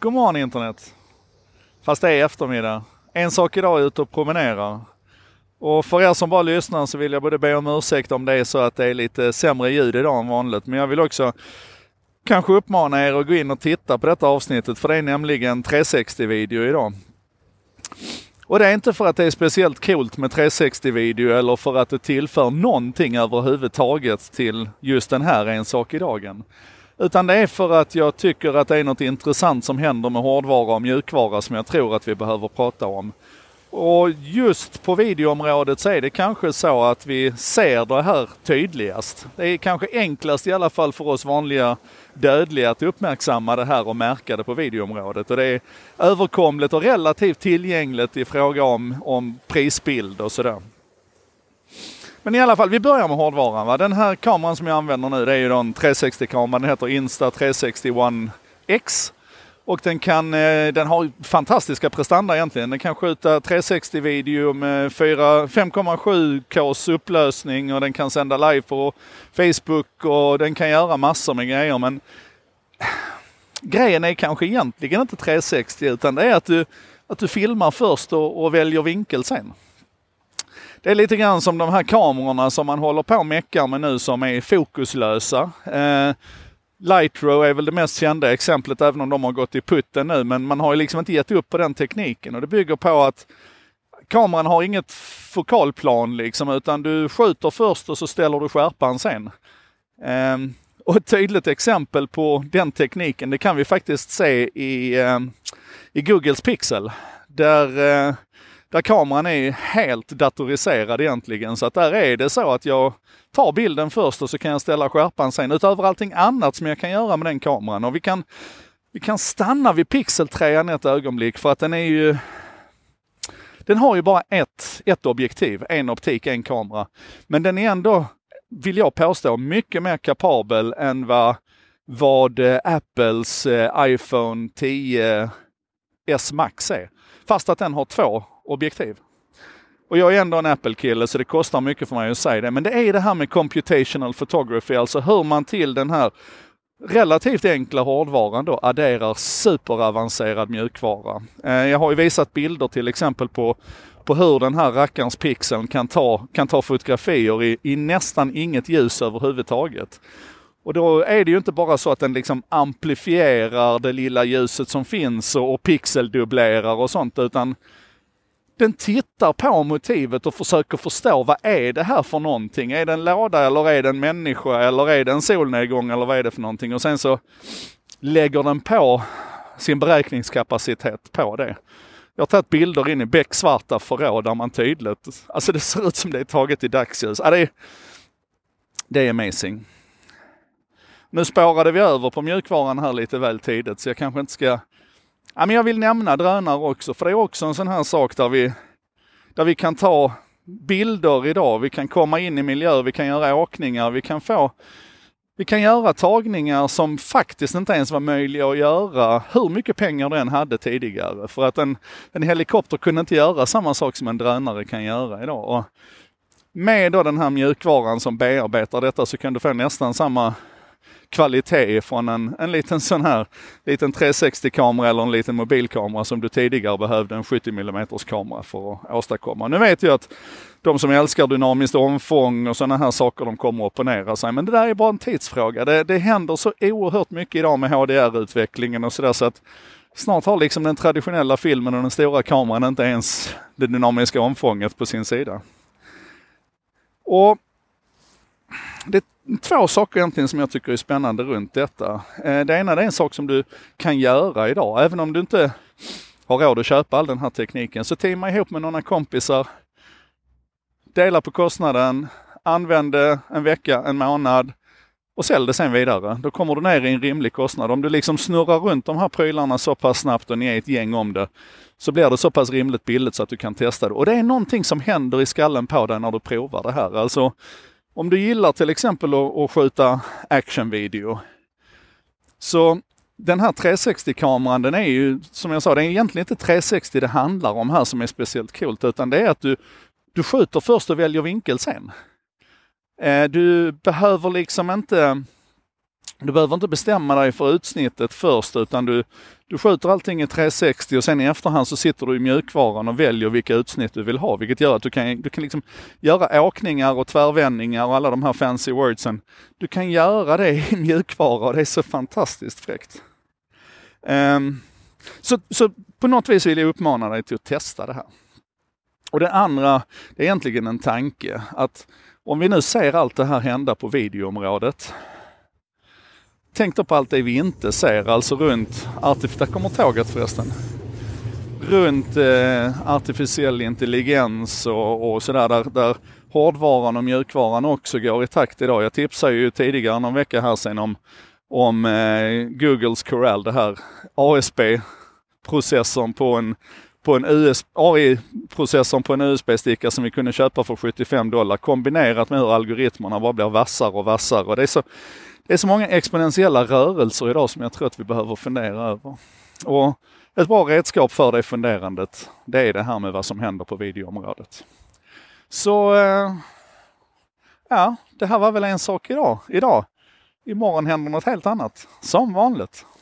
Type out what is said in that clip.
God morgon internet. Fast det är eftermiddag. En sak idag är ute och promenera. Och för er som bara lyssnar så vill jag både be om ursäkt om det är så att det är lite sämre ljud idag än vanligt. Men jag vill också kanske uppmana er att gå in och titta på detta avsnittet. För det är nämligen 360-video idag. Och det är inte för att det är speciellt coolt med 360-video eller för att det tillför någonting överhuvudtaget till just den här en sak i dagen. Utan det är för att jag tycker att det är något intressant som händer med hårdvara och mjukvara som jag tror att vi behöver prata om. Och just på videoområdet så är det kanske så att vi ser det här tydligast. Det är kanske enklast i alla fall för oss vanliga dödliga att uppmärksamma det här och märka det på videoområdet. Och det är överkomligt och relativt tillgängligt i fråga om prisbild och sådär. Men i alla fall, vi börjar med hårdvaran. Va? Den här kameran som jag använder nu, det är ju den 360-kameran. Den heter Insta360 One X. Och den har fantastiska prestanda egentligen. Den kan skjuta 360-video med 5,7Ks upplösning. Och den kan sända live på Facebook. Och den kan göra massor med grejer. Men grejen är kanske egentligen inte 360. Utan det är att du filmar först och väljer vinkel sen. Det är lite grann som de här kamerorna som man håller på och meckar med nu som är fokuslösa. Lightroom är väl det mest kända exemplet även om de har gått i putten nu. Men man har ju liksom inte gett upp på den tekniken. Och det bygger på att kameran har inget fokalplan liksom. Utan du skjuter först och så ställer du skärpan sen. Och ett tydligt exempel på den tekniken det kan vi faktiskt se i Googles Pixel. Där kameran är helt datoriserad egentligen. Så att där är det så att jag tar bilden först och så kan jag ställa skärpan sen. Utöver allting annat som jag kan göra med den kameran. Och vi kan stanna vid Pixel 3 ett ögonblick. För att den har ju bara ett objektiv. En optik, en kamera. Men den är ändå, vill jag påstå, mycket mer kapabel än vad Apples iPhone XS Max är. Fast att den har två objektiv. Och jag är ändå en Apple-kille så det kostar mycket för mig att säga det. Men det är det här med computational photography. Alltså hur man till den här relativt enkla hårdvaran då adderar superavancerad mjukvara. Jag har ju visat bilder till exempel på hur den här rackarns pixeln kan ta fotografier i nästan inget ljus överhuvudtaget. Och då är det ju inte bara så att den liksom amplifierar det lilla ljuset som finns och pixeldubblerar och sånt. Utan den tittar på motivet och försöker förstå vad är det här för någonting. Är det en låda eller är det en människa eller är det en solnedgång eller vad är det för någonting. Och sen så lägger den på sin beräkningskapacitet på det. Jag har tagit bilder in i becksvarta förråd där man tydligt. Alltså det ser ut som det är taget i dagsljus. Ja, det är amazing. Nu spårade vi över på mjukvaran här lite väl tidigt så jag kanske inte ska... Ja, men jag vill nämna drönare också för det är också en sån här sak där vi kan ta bilder idag. Vi kan komma in i miljö, vi kan göra åkningar, vi kan göra tagningar som faktiskt inte ens var möjliga att göra hur mycket pengar den hade tidigare. För att en helikopter kunde inte göra samma sak som en drönare kan göra idag. Och med då den här mjukvaran som bearbetar detta så kan du få nästan samma... kvalitet från en liten sån här liten 360-kamera eller en liten mobilkamera som du tidigare behövde en 70mm-kamera för att åstadkomma. Nu vet jag att de som älskar dynamiskt omfång och sådana här saker de kommer att opponera sig. Men det där är bara en tidsfråga. Det händer så oerhört mycket idag med HDR-utvecklingen och sådär så att snart har liksom den traditionella filmen och den stora kameran inte ens det dynamiska omfånget på sin sida. Och det två saker egentligen som jag tycker är spännande runt detta. Det ena är en sak som du kan göra idag. Även om du inte har råd att köpa all den här tekniken. Så teama ihop med några kompisar. Dela på kostnaden. Använd en vecka, en månad. Och sälj det sen vidare. Då kommer du ner i en rimlig kostnad. Om du liksom snurrar runt de här prylarna så pass snabbt och ni är ett gäng om det. Så blir det så pass rimligt billigt så att du kan testa det. Och det är någonting som händer i skallen på dig när du provar det här. Alltså... om du gillar till exempel att skjuta actionvideo så den här 360-kameran den är ju som jag sa det är egentligen inte 360 det handlar om här som är speciellt coolt utan det är att du skjuter först och väljer vinkel sen. Du behöver liksom inte bestämma dig för utsnittet först utan du Du skjuter allting i 360 och sen i efterhand så sitter du i mjukvaran och väljer vilka utsnitt du vill ha. Vilket gör att du kan liksom göra åkningar och tvärvändningar och alla de här fancy wordsen. Du kan göra det i mjukvara och det är så fantastiskt fräckt. Så på något vis vill jag uppmana dig till att testa det här. Och det andra, det är egentligen en tanke. Att om vi nu ser allt det här hända på videoområdet. Tänk då på allt det vi inte ser, alltså runt artificiell intelligens och sådär, där hårdvaran och mjukvaran också går i takt idag. Jag tipsade ju tidigare någon vecka här sen om Googles Coral, det här ASP-processorn på en USB-sticka som vi kunde köpa för $75 kombinerat med hur algoritmerna bara blir vassare och vassare. Och det är så många exponentiella rörelser idag som jag tror att vi behöver fundera över. Och ett bra redskap för det funderandet, det är det här med vad som händer på videoområdet. Så ja, det här var väl en sak idag. Imorgon händer något helt annat, som vanligt.